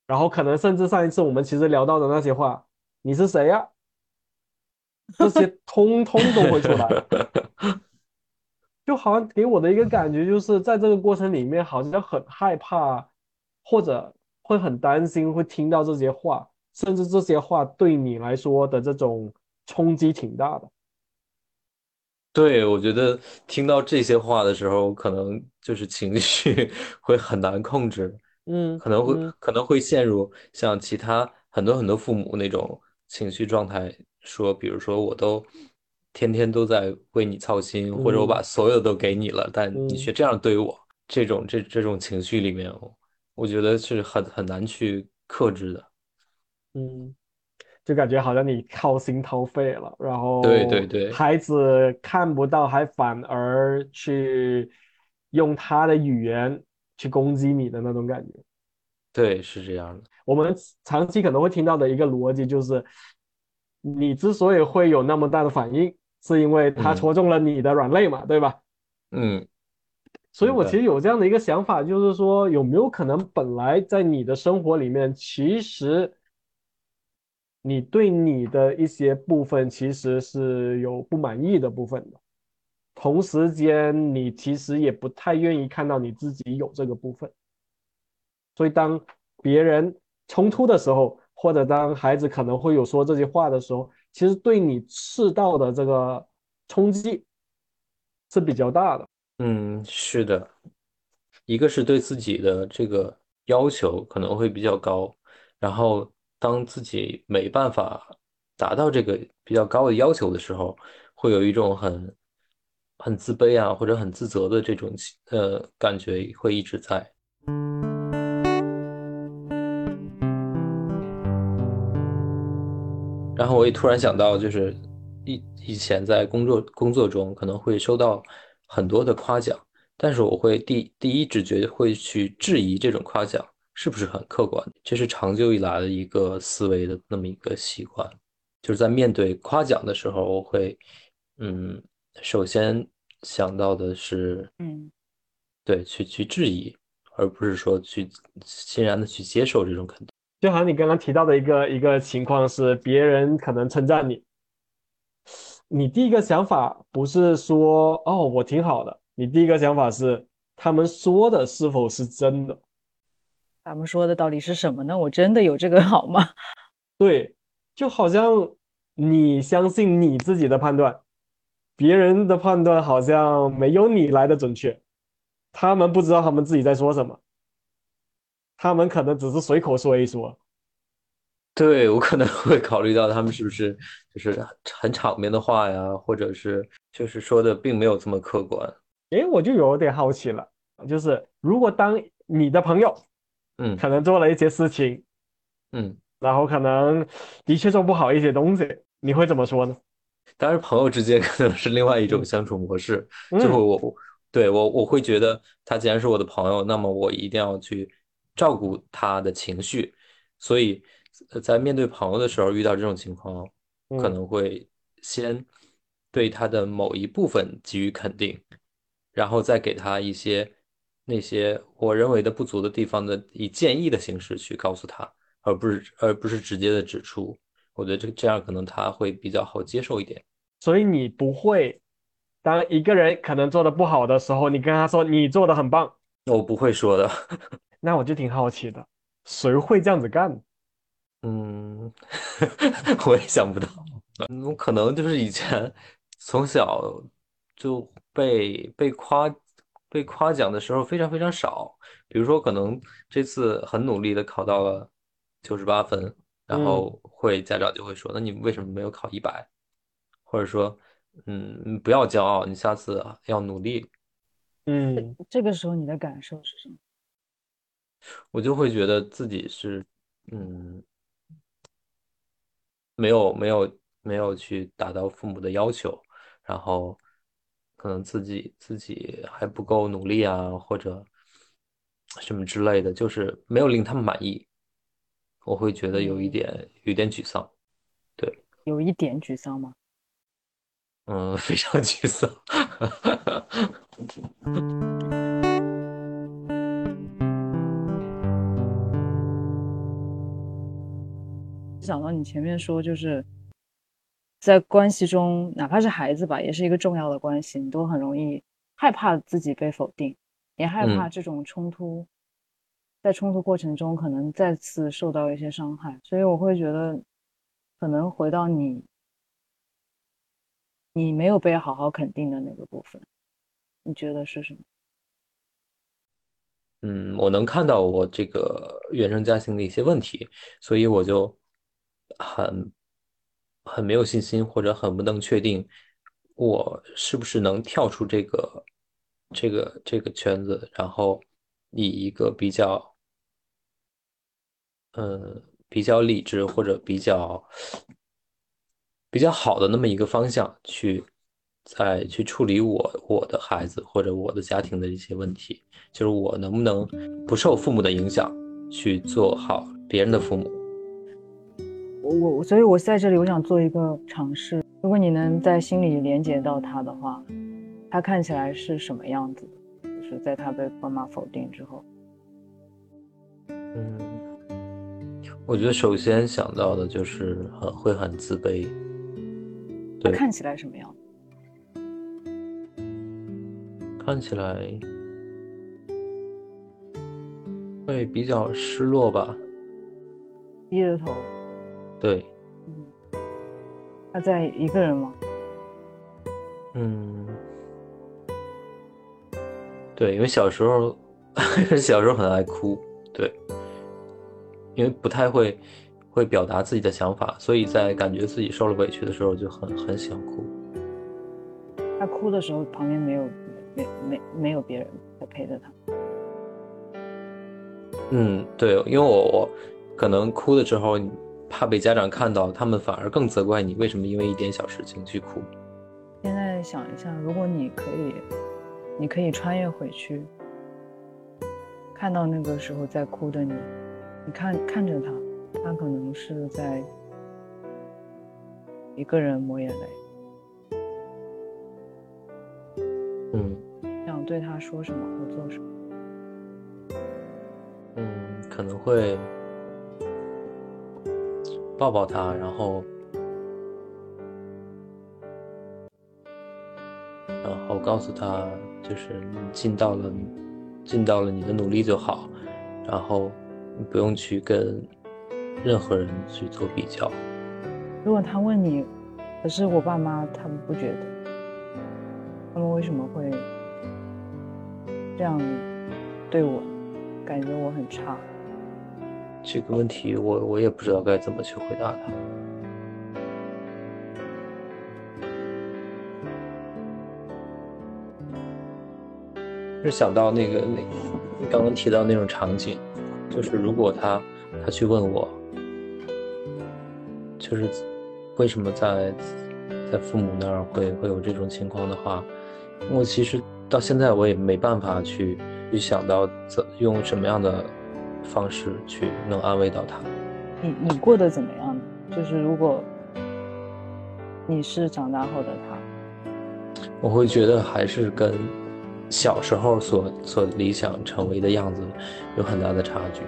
然后可能甚至上一次我们其实聊到的那些话，你是谁呀？这些通通都会出来。就好像给我的一个感觉就是在这个过程里面好像很害怕，或者会很担心会听到这些话，甚至这些话对你来说的这种冲击挺大的。对，我觉得听到这些话的时候，可能就是情绪会很难控制，可能会陷入像其他很多很多父母那种情绪状态，说比如说我都天天都在为你操心，或者我把所有都给你了，但你却这样对我，这种情绪里面，我觉得是很难去克制的。就感觉好像你掏心掏肺了，然后对孩子看不到，还反而去用他的语言去攻击你的那种感觉。对，是这样的。我们长期可能会听到的一个逻辑就是，你之所以会有那么大的反应，是因为他戳中了你的软肋嘛，对吧？所以我其实有这样的一个想法，就是说有没有可能本来在你的生活里面，其实你对你的一些部分其实是有不满意的部分的，同时间你其实也不太愿意看到你自己有这个部分，所以当别人冲突的时候，或者当孩子可能会有说这些话的时候，其实对你适到的这个冲击是比较大的。是的，一个是对自己的这个要求可能会比较高，然后当自己没办法达到这个比较高的要求的时候，会有一种很自卑啊，或者很自责的这种感觉会一直在。然后我也突然想到，就是以前在工作中可能会收到很多的夸奖，但是我会第一直觉会去质疑这种夸奖是不是很客观？这是长久以来的一个思维的那么一个习惯，就是在面对夸奖的时候，我会，首先想到的是，对，去质疑，而不是说去欣然的去接受这种肯定。就好像你刚刚提到的一个情况是，别人可能称赞你，你第一个想法不是说哦我挺好的，你第一个想法是他们说的是否是真的。他们说的到底是什么呢？我真的有这个好吗？对，就好像你相信你自己的判断，别人的判断好像没有你来的准确，他们不知道他们自己在说什么，他们可能只是随口说一说。对，我可能会考虑到他们是不是就是很场面的话呀，或者是就是说的并没有这么客观。我就有点好奇了，就是如果当你的朋友可能做了一些事情，然后可能的确做不好一些东西，你会怎么说呢？当然，朋友之间可能是另外一种相处模式，就是我会觉得他既然是我的朋友，那么我一定要去照顾他的情绪，所以在面对朋友的时候遇到这种情况，可能会先对他的某一部分给予肯定，然后再给他一些那些我认为的不足的地方的以建议的形式去告诉他，而不是直接的指出。我觉得这样可能他会比较好接受一点。所以你不会当一个人可能做的不好的时候，你跟他说你做的很棒，我不会说的。那我就挺好奇的，谁会这样子干？嗯，我也想不到。我可能就是以前从小就被夸奖的时候非常非常少。比如说可能这次很努力的考到了98分，然后家长就会说，那你为什么没有考100？或者说不要骄傲，你下次要努力。这个时候你的感受是什么？我就会觉得自己是没有去达到父母的要求，然后可能自己还不够努力啊，或者什么之类的，就是没有令他们满意，我会觉得有一点沮丧。对，有一点沮丧吗？非常沮丧。想到你前面说，就是在关系中，哪怕是孩子吧，也是一个重要的关系，你都很容易害怕自己被否定，也害怕这种冲突，在冲突过程中可能再次受到一些伤害。所以我会觉得可能回到你没有被好好肯定的那个部分，你觉得是什么？我能看到我这个原生家庭的一些问题，所以我就很没有信心，或者很不能确定我是不是能跳出这个圈子，然后以一个比较理智或者比较好的那么一个方向去处理我的孩子或者我的家庭的一些问题，就是我能不能不受父母的影响去做好别人的父母。所以我在这里我想做一个尝试，如果你能在心里连接到他的话，他看起来是什么样子的，就是在他被爸妈否定之后。我觉得首先想到的就是会很自卑。他看起来什么样？看起来会比较失落吧，低着头。对，他在一个人吗？对，因为小时候很爱哭，对，因为不太会表达自己的想法，所以在感觉自己受了委屈的时候就很喜欢哭。他哭的时候旁边没有别人在陪着他。对，因为我可能哭的时候怕被家长看到，他们反而更责怪你为什么因为一点小事情去哭。现在想一下，如果你可以穿越回去，看到那个时候在哭的你，你看着他可能是在一个人抹眼泪，想对他说什么或做什么？可能会抱他，然后告诉他，就是你尽到了你的努力就好，然后你不用去跟任何人去做比较。如果他问你，可是我爸妈他们不觉得，他们为什么会这样对我，感觉我很差？这个问题我也不知道该怎么去回答他。是想到那个刚刚提到那种场景，就是如果他去问我，就是为什么在父母那儿会有这种情况的话，我其实到现在我也没办法去想到用什么样的方式去能安慰到他。你过得怎么样？就是如果你是长大后的他，我会觉得还是跟小时候所理想成为的样子有很大的差距。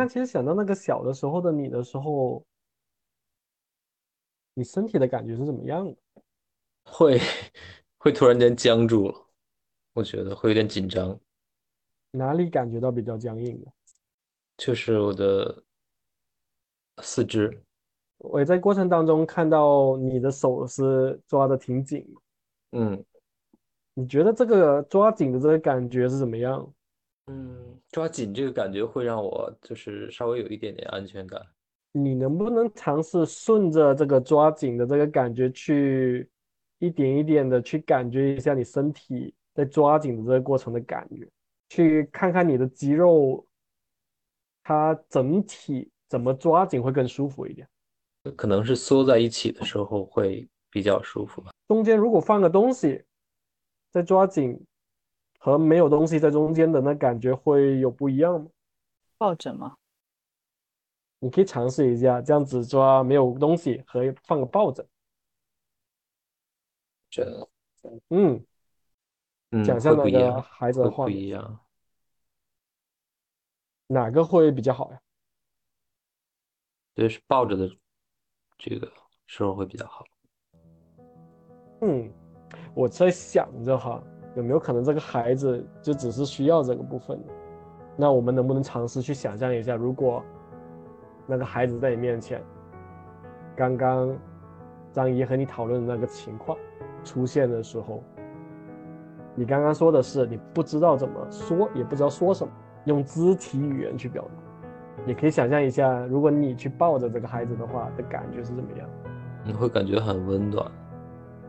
但其实想到那个小的时候的你的时候，你身体的感觉是怎么样的？会 会突然间僵住了，我觉得会有点紧张，哪里感觉到比较僵硬的？就是我的四肢，我也在过程当中看到你的手是抓的挺紧的，嗯你觉得这个抓紧的这个感觉是怎么样？抓紧这个感觉会让我就是稍微有一点点安全感。你能不能尝试顺着这个抓紧的这个感觉去一点一点的去感觉一下你身体在抓紧的这个过程的感觉，去看看你的肌肉它整体怎么抓紧会更舒服一点。可能是缩在一起的时候会比较舒服吧。中间如果放个东西在抓紧和没有东西在中间的那感觉会有不一样吗？抱枕吗？你可以尝试一下，这样子抓没有东西和放个抱枕，这嗯，想象会不那一个样，孩子会的画不面，一样。哪个会比较好呀？就是抱着的这个时候会比较好。嗯，我在想着哈，有没有可能这个孩子就只是需要这个部分呢？那我们能不能尝试去想象一下，如果那个孩子在你面前，刚刚张姨和你讨论的那个情况出现的时候，你刚刚说的是你不知道怎么说，也不知道说什么，用肢体语言去表达。你可以想象一下，如果你去抱着这个孩子的话，的感觉是怎么样？你会感觉很温暖，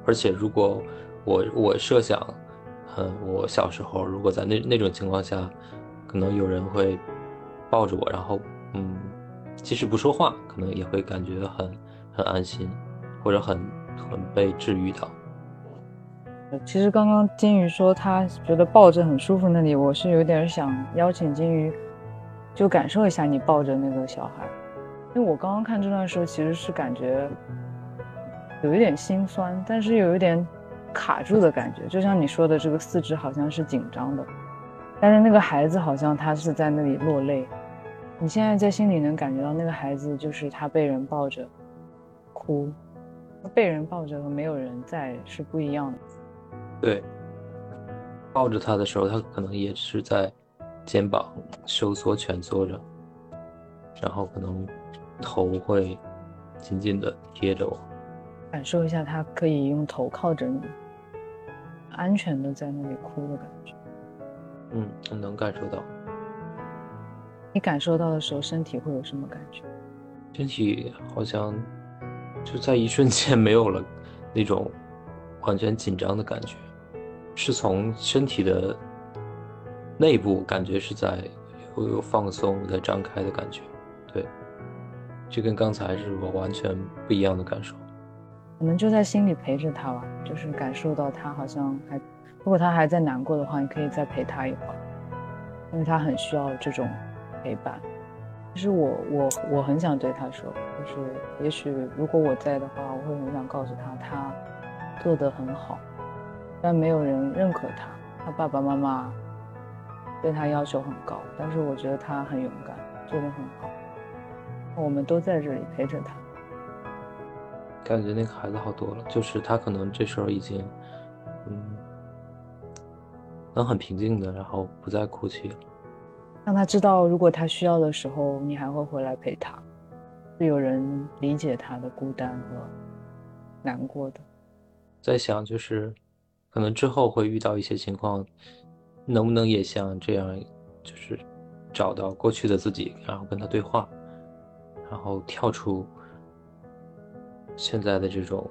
而且如果我设想，我小时候如果在那种情况下，可能有人会抱着我，然后即使不说话，可能也会感觉很安心，或者很被治愈到。其实刚刚金鱼说他觉得抱着很舒服，那里我是有点想邀请金鱼，就感受一下你抱着那个小孩，因为我刚刚看这段时候其实是感觉有一点心酸，但是有一点卡住的感觉，就像你说的，这个四肢好像是紧张的，但是那个孩子好像他是在那里落泪。你现在在心里能感觉到那个孩子就是他被人抱着哭，被人抱着和没有人在是不一样的。对，抱着他的时候，他可能也是在肩膀收缩蜷缩着，然后可能头会紧紧的贴着我。感受一下他可以用头靠着你，安全的在那里哭的感觉。能感受到。你感受到的时候，身体会有什么感觉？身体好像就在一瞬间没有了那种完全紧张的感觉，是从身体的内部感觉是在有放松、有在张开的感觉。对，这跟刚才是我完全不一样的感受。我们就在心里陪着他吧，就是感受到他好像还，如果他还在难过的话，你可以再陪他一会儿，因为他很需要这种陪伴。其实我很想对他说，就是也许如果我在的话，我会很想告诉他，他做得很好，但没有人认可他，他爸爸妈妈对他要求很高，但是我觉得他很勇敢，做得很好，我们都在这里陪着他。感觉那个孩子好多了，就是他可能这时候已经，嗯，能很平静的，然后不再哭泣了。让他知道，如果他需要的时候，你还会回来陪他，是有人理解他的孤单和难过的。在想就是，可能之后会遇到一些情况，能不能也像这样，就是找到过去的自己，然后跟他对话，然后跳出现在的这种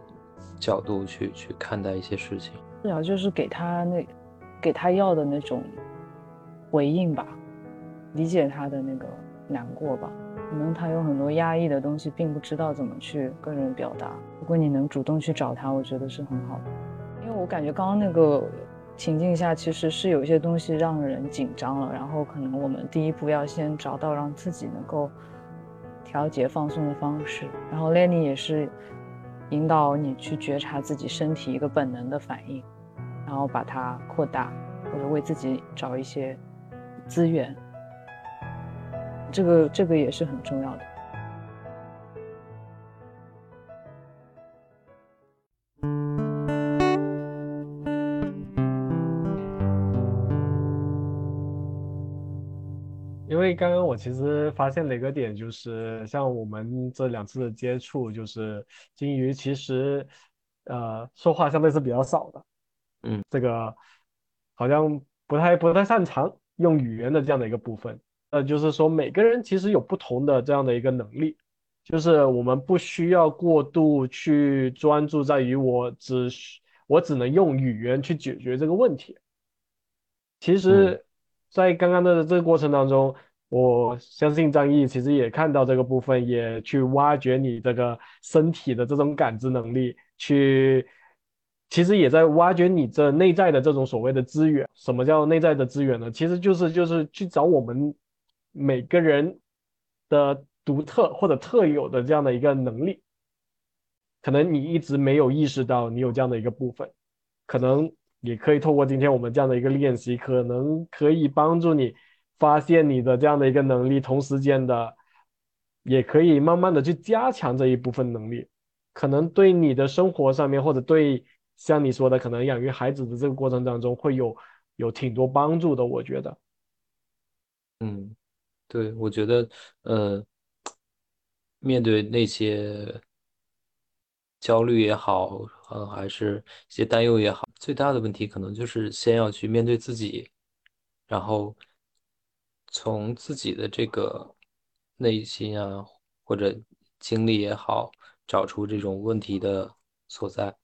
角度去看待一些事情。至少就是给他要的那种回应吧，理解他的那个难过吧。可能他有很多压抑的东西，并不知道怎么去跟人表达。如果你能主动去找他，我觉得是很好的。因为我感觉刚刚那个情境下，其实是有一些东西让人紧张了，然后可能我们第一步要先找到让自己能够调节放松的方式。然后 Lenny 也是引导你去觉察自己身体一个本能的反应，然后把它扩大，或者为自己找一些资源。这个也是很重要的。因为刚刚我其实发现了一个点，就是像我们这两次的接触，就是金鱼其实说话相对是比较少的，这个好像不太擅长用语言的这样的一个部分。就是说每个人其实有不同的这样的一个能力，就是我们不需要过度去专注在于我只能用语言去解决这个问题。其实在刚刚的这个过程当中，我相信张毅其实也看到这个部分，也去挖掘你这个身体的这种感知能力，其实也在挖掘你这内在的这种所谓的资源。什么叫内在的资源呢？其实就是去找我们每个人的独特或者特有的这样的一个能力，可能你一直没有意识到你有这样的一个部分，可能也可以透过今天我们这样的一个练习，可能可以帮助你发现你的这样的一个能力，同时间的也可以慢慢的去加强这一部分能力，可能对你的生活上面，或者对像你说的可能养育孩子的这个过程当中会有挺多帮助的，我觉得。对，我觉得面对那些焦虑也好，还是一些担忧也好，最大的问题可能就是先要去面对自己，然后从自己的这个内心啊，或者经历也好，找出这种问题的所在，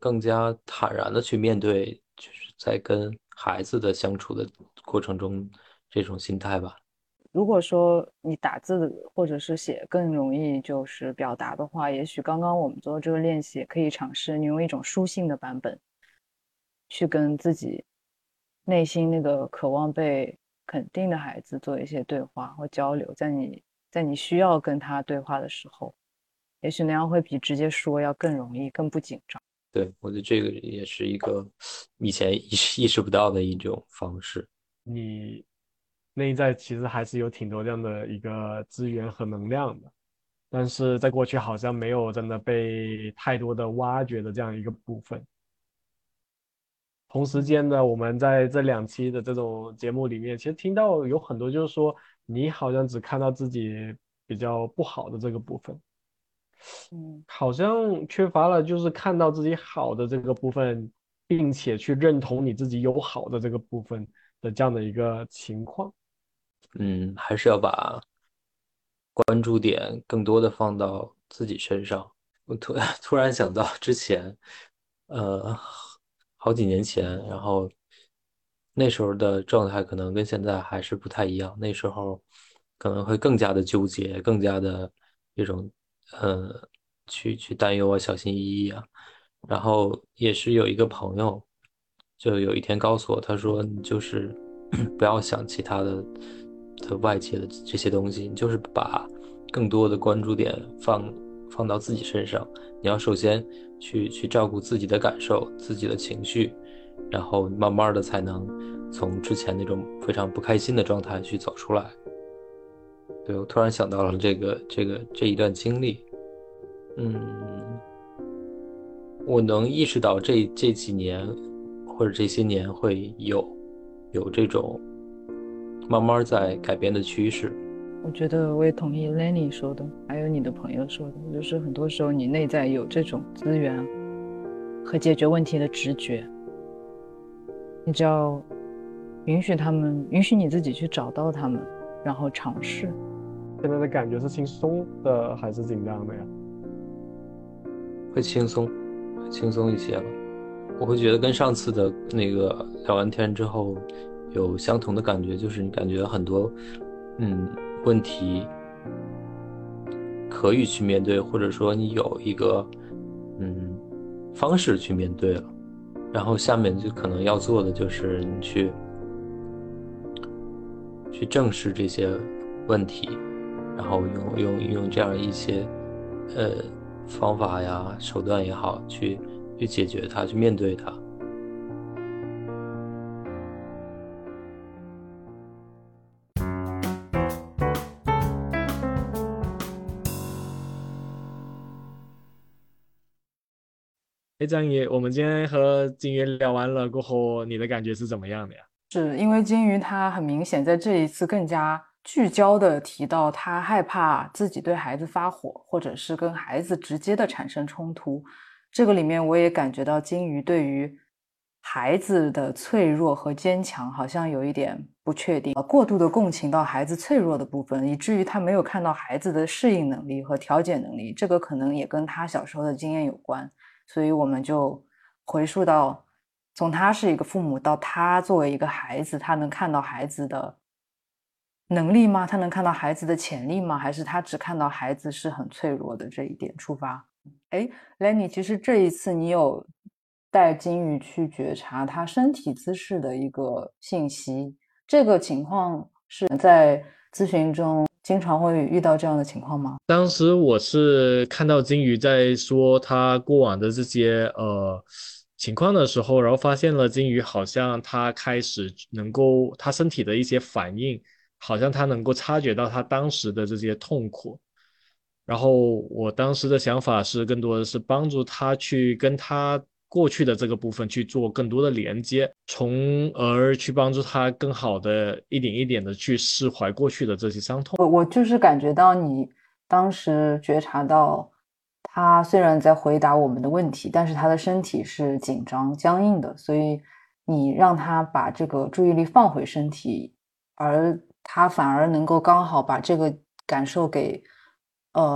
更加坦然的去面对，就是在跟孩子的相处的过程中这种心态吧。如果说你打字或者是写更容易就是表达的话，也许刚刚我们做这个练习也可以尝试你用一种书信的版本去跟自己内心那个渴望被肯定的孩子做一些对话或交流，在你需要跟他对话的时候，也许那样会比直接说要更容易，更不紧张。对，我觉得这个也是一个以前意识不到的一种方式。你内在其实还是有挺多这样的一个资源和能量的，但是在过去好像没有真的被太多的挖掘的这样一个部分。同时间呢，我们在这两期的这种节目里面其实听到有很多就是说你好像只看到自己比较不好的这个部分，好像缺乏了就是看到自己好的这个部分，并且去认同你自己有好的这个部分的这样的一个情况。还是要把关注点更多的放到自己身上。我突然想到之前好几年前，然后那时候的状态可能跟现在还是不太一样，那时候可能会更加的纠结，更加的这种去担忧啊，小心翼翼啊。然后也是有一个朋友就有一天告诉我，他说你就是不要想其他的外界的这些东西，你就是把更多的关注点放到自己身上。你要首先去照顾自己的感受，自己的情绪，然后慢慢的才能从之前那种非常不开心的状态去走出来。对，我突然想到了这一段经历。我能意识到这几年或者这些年会有这种慢慢在改变的趋势。我觉得我也同意 Lenny 说的，还有你的朋友说的，就是很多时候你内在有这种资源和解决问题的直觉，你只要允许你自己去找到他们，然后尝试。现在的感觉是轻松的还是紧张的呀？会轻松一些了。我会觉得跟上次的那个聊完天之后有相同的感觉，就是你感觉很多问题可以去面对，或者说你有一个方式去面对了。然后下面就可能要做的就是你去正视这些问题，然后用这样一些方法呀手段也好去解决它，去面对它。哎，张宇，我们今天和金鱼聊完了过后，你的感觉是怎么样的呀？是因为金鱼他很明显在这一次更加聚焦的提到，他害怕自己对孩子发火，或者是跟孩子直接的产生冲突。这个里面我也感觉到金鱼对于孩子的脆弱和坚强好像有一点不确定，过度的共情到孩子脆弱的部分，以至于他没有看到孩子的适应能力和调节能力，这个可能也跟他小时候的经验有关。所以我们就回溯到从他是一个父母到他作为一个孩子，他能看到孩子的能力吗？他能看到孩子的潜力吗？还是他只看到孩子是很脆弱的这一点出发？哎 Lenny， 其实这一次你有带金鱼去觉察他身体姿势的一个信息，这个情况是在咨询中经常会遇到这样的情况吗？当时我是看到金鱼在说他过往的这些情况的时候，然后发现了金鱼好像他开始能够他身体的一些反应，好像他能够察觉到他当时的这些痛苦。然后我当时的想法是更多的是帮助他去跟他过去的这个部分去做更多的连接，从而去帮助他更好的一点一点的去释怀过去的这些伤痛。我就是感觉到你当时觉察到他虽然在回答我们的问题，但是他的身体是紧张僵硬的，所以你让他把这个注意力放回身体，而他反而能够刚好把这个感受给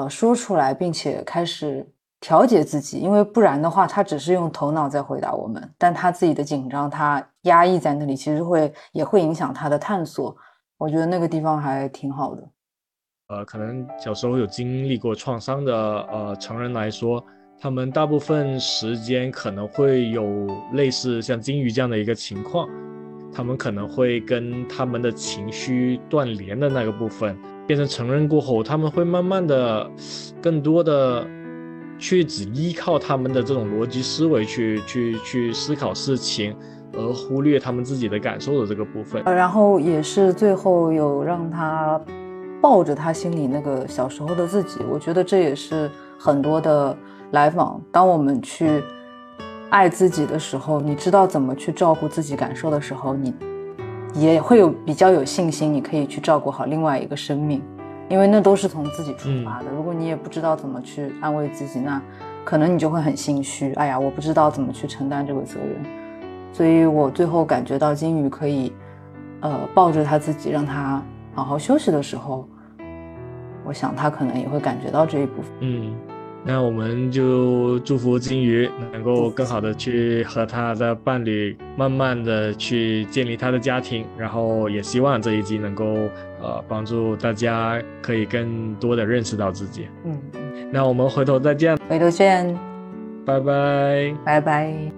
说出来，并且开始调节自己。因为不然的话他只是用头脑在回答我们，但他自己的紧张他压抑在那里，其实也会影响他的探索。我觉得那个地方还挺好的。可能小时候有经历过创伤的成人来说，他们大部分时间可能会有类似像金鱼这样的一个情况，他们可能会跟他们的情绪断联的那个部分变成成人过后，他们会慢慢的更多的去只依靠他们的这种逻辑思维去思考事情，而忽略他们自己的感受的这个部分。然后也是最后有让他抱着他心里那个小时候的自己，我觉得这也是很多的来访，当我们去爱自己的时候，你知道怎么去照顾自己感受的时候，你也会有比较有信心你可以去照顾好另外一个生命，因为那都是从自己出发的。如果你也不知道怎么去安慰自己，那可能你就会很心虚，哎呀我不知道怎么去承担这个责任。所以我最后感觉到金鱼可以抱着他自己让他好好休息的时候，我想他可能也会感觉到这一部分。那我们就祝福金鱼能够更好的去和他的伴侣慢慢的去建立他的家庭，然后也希望这一集能够帮助大家可以更多的认识到自己。那我们回头再见，拜拜。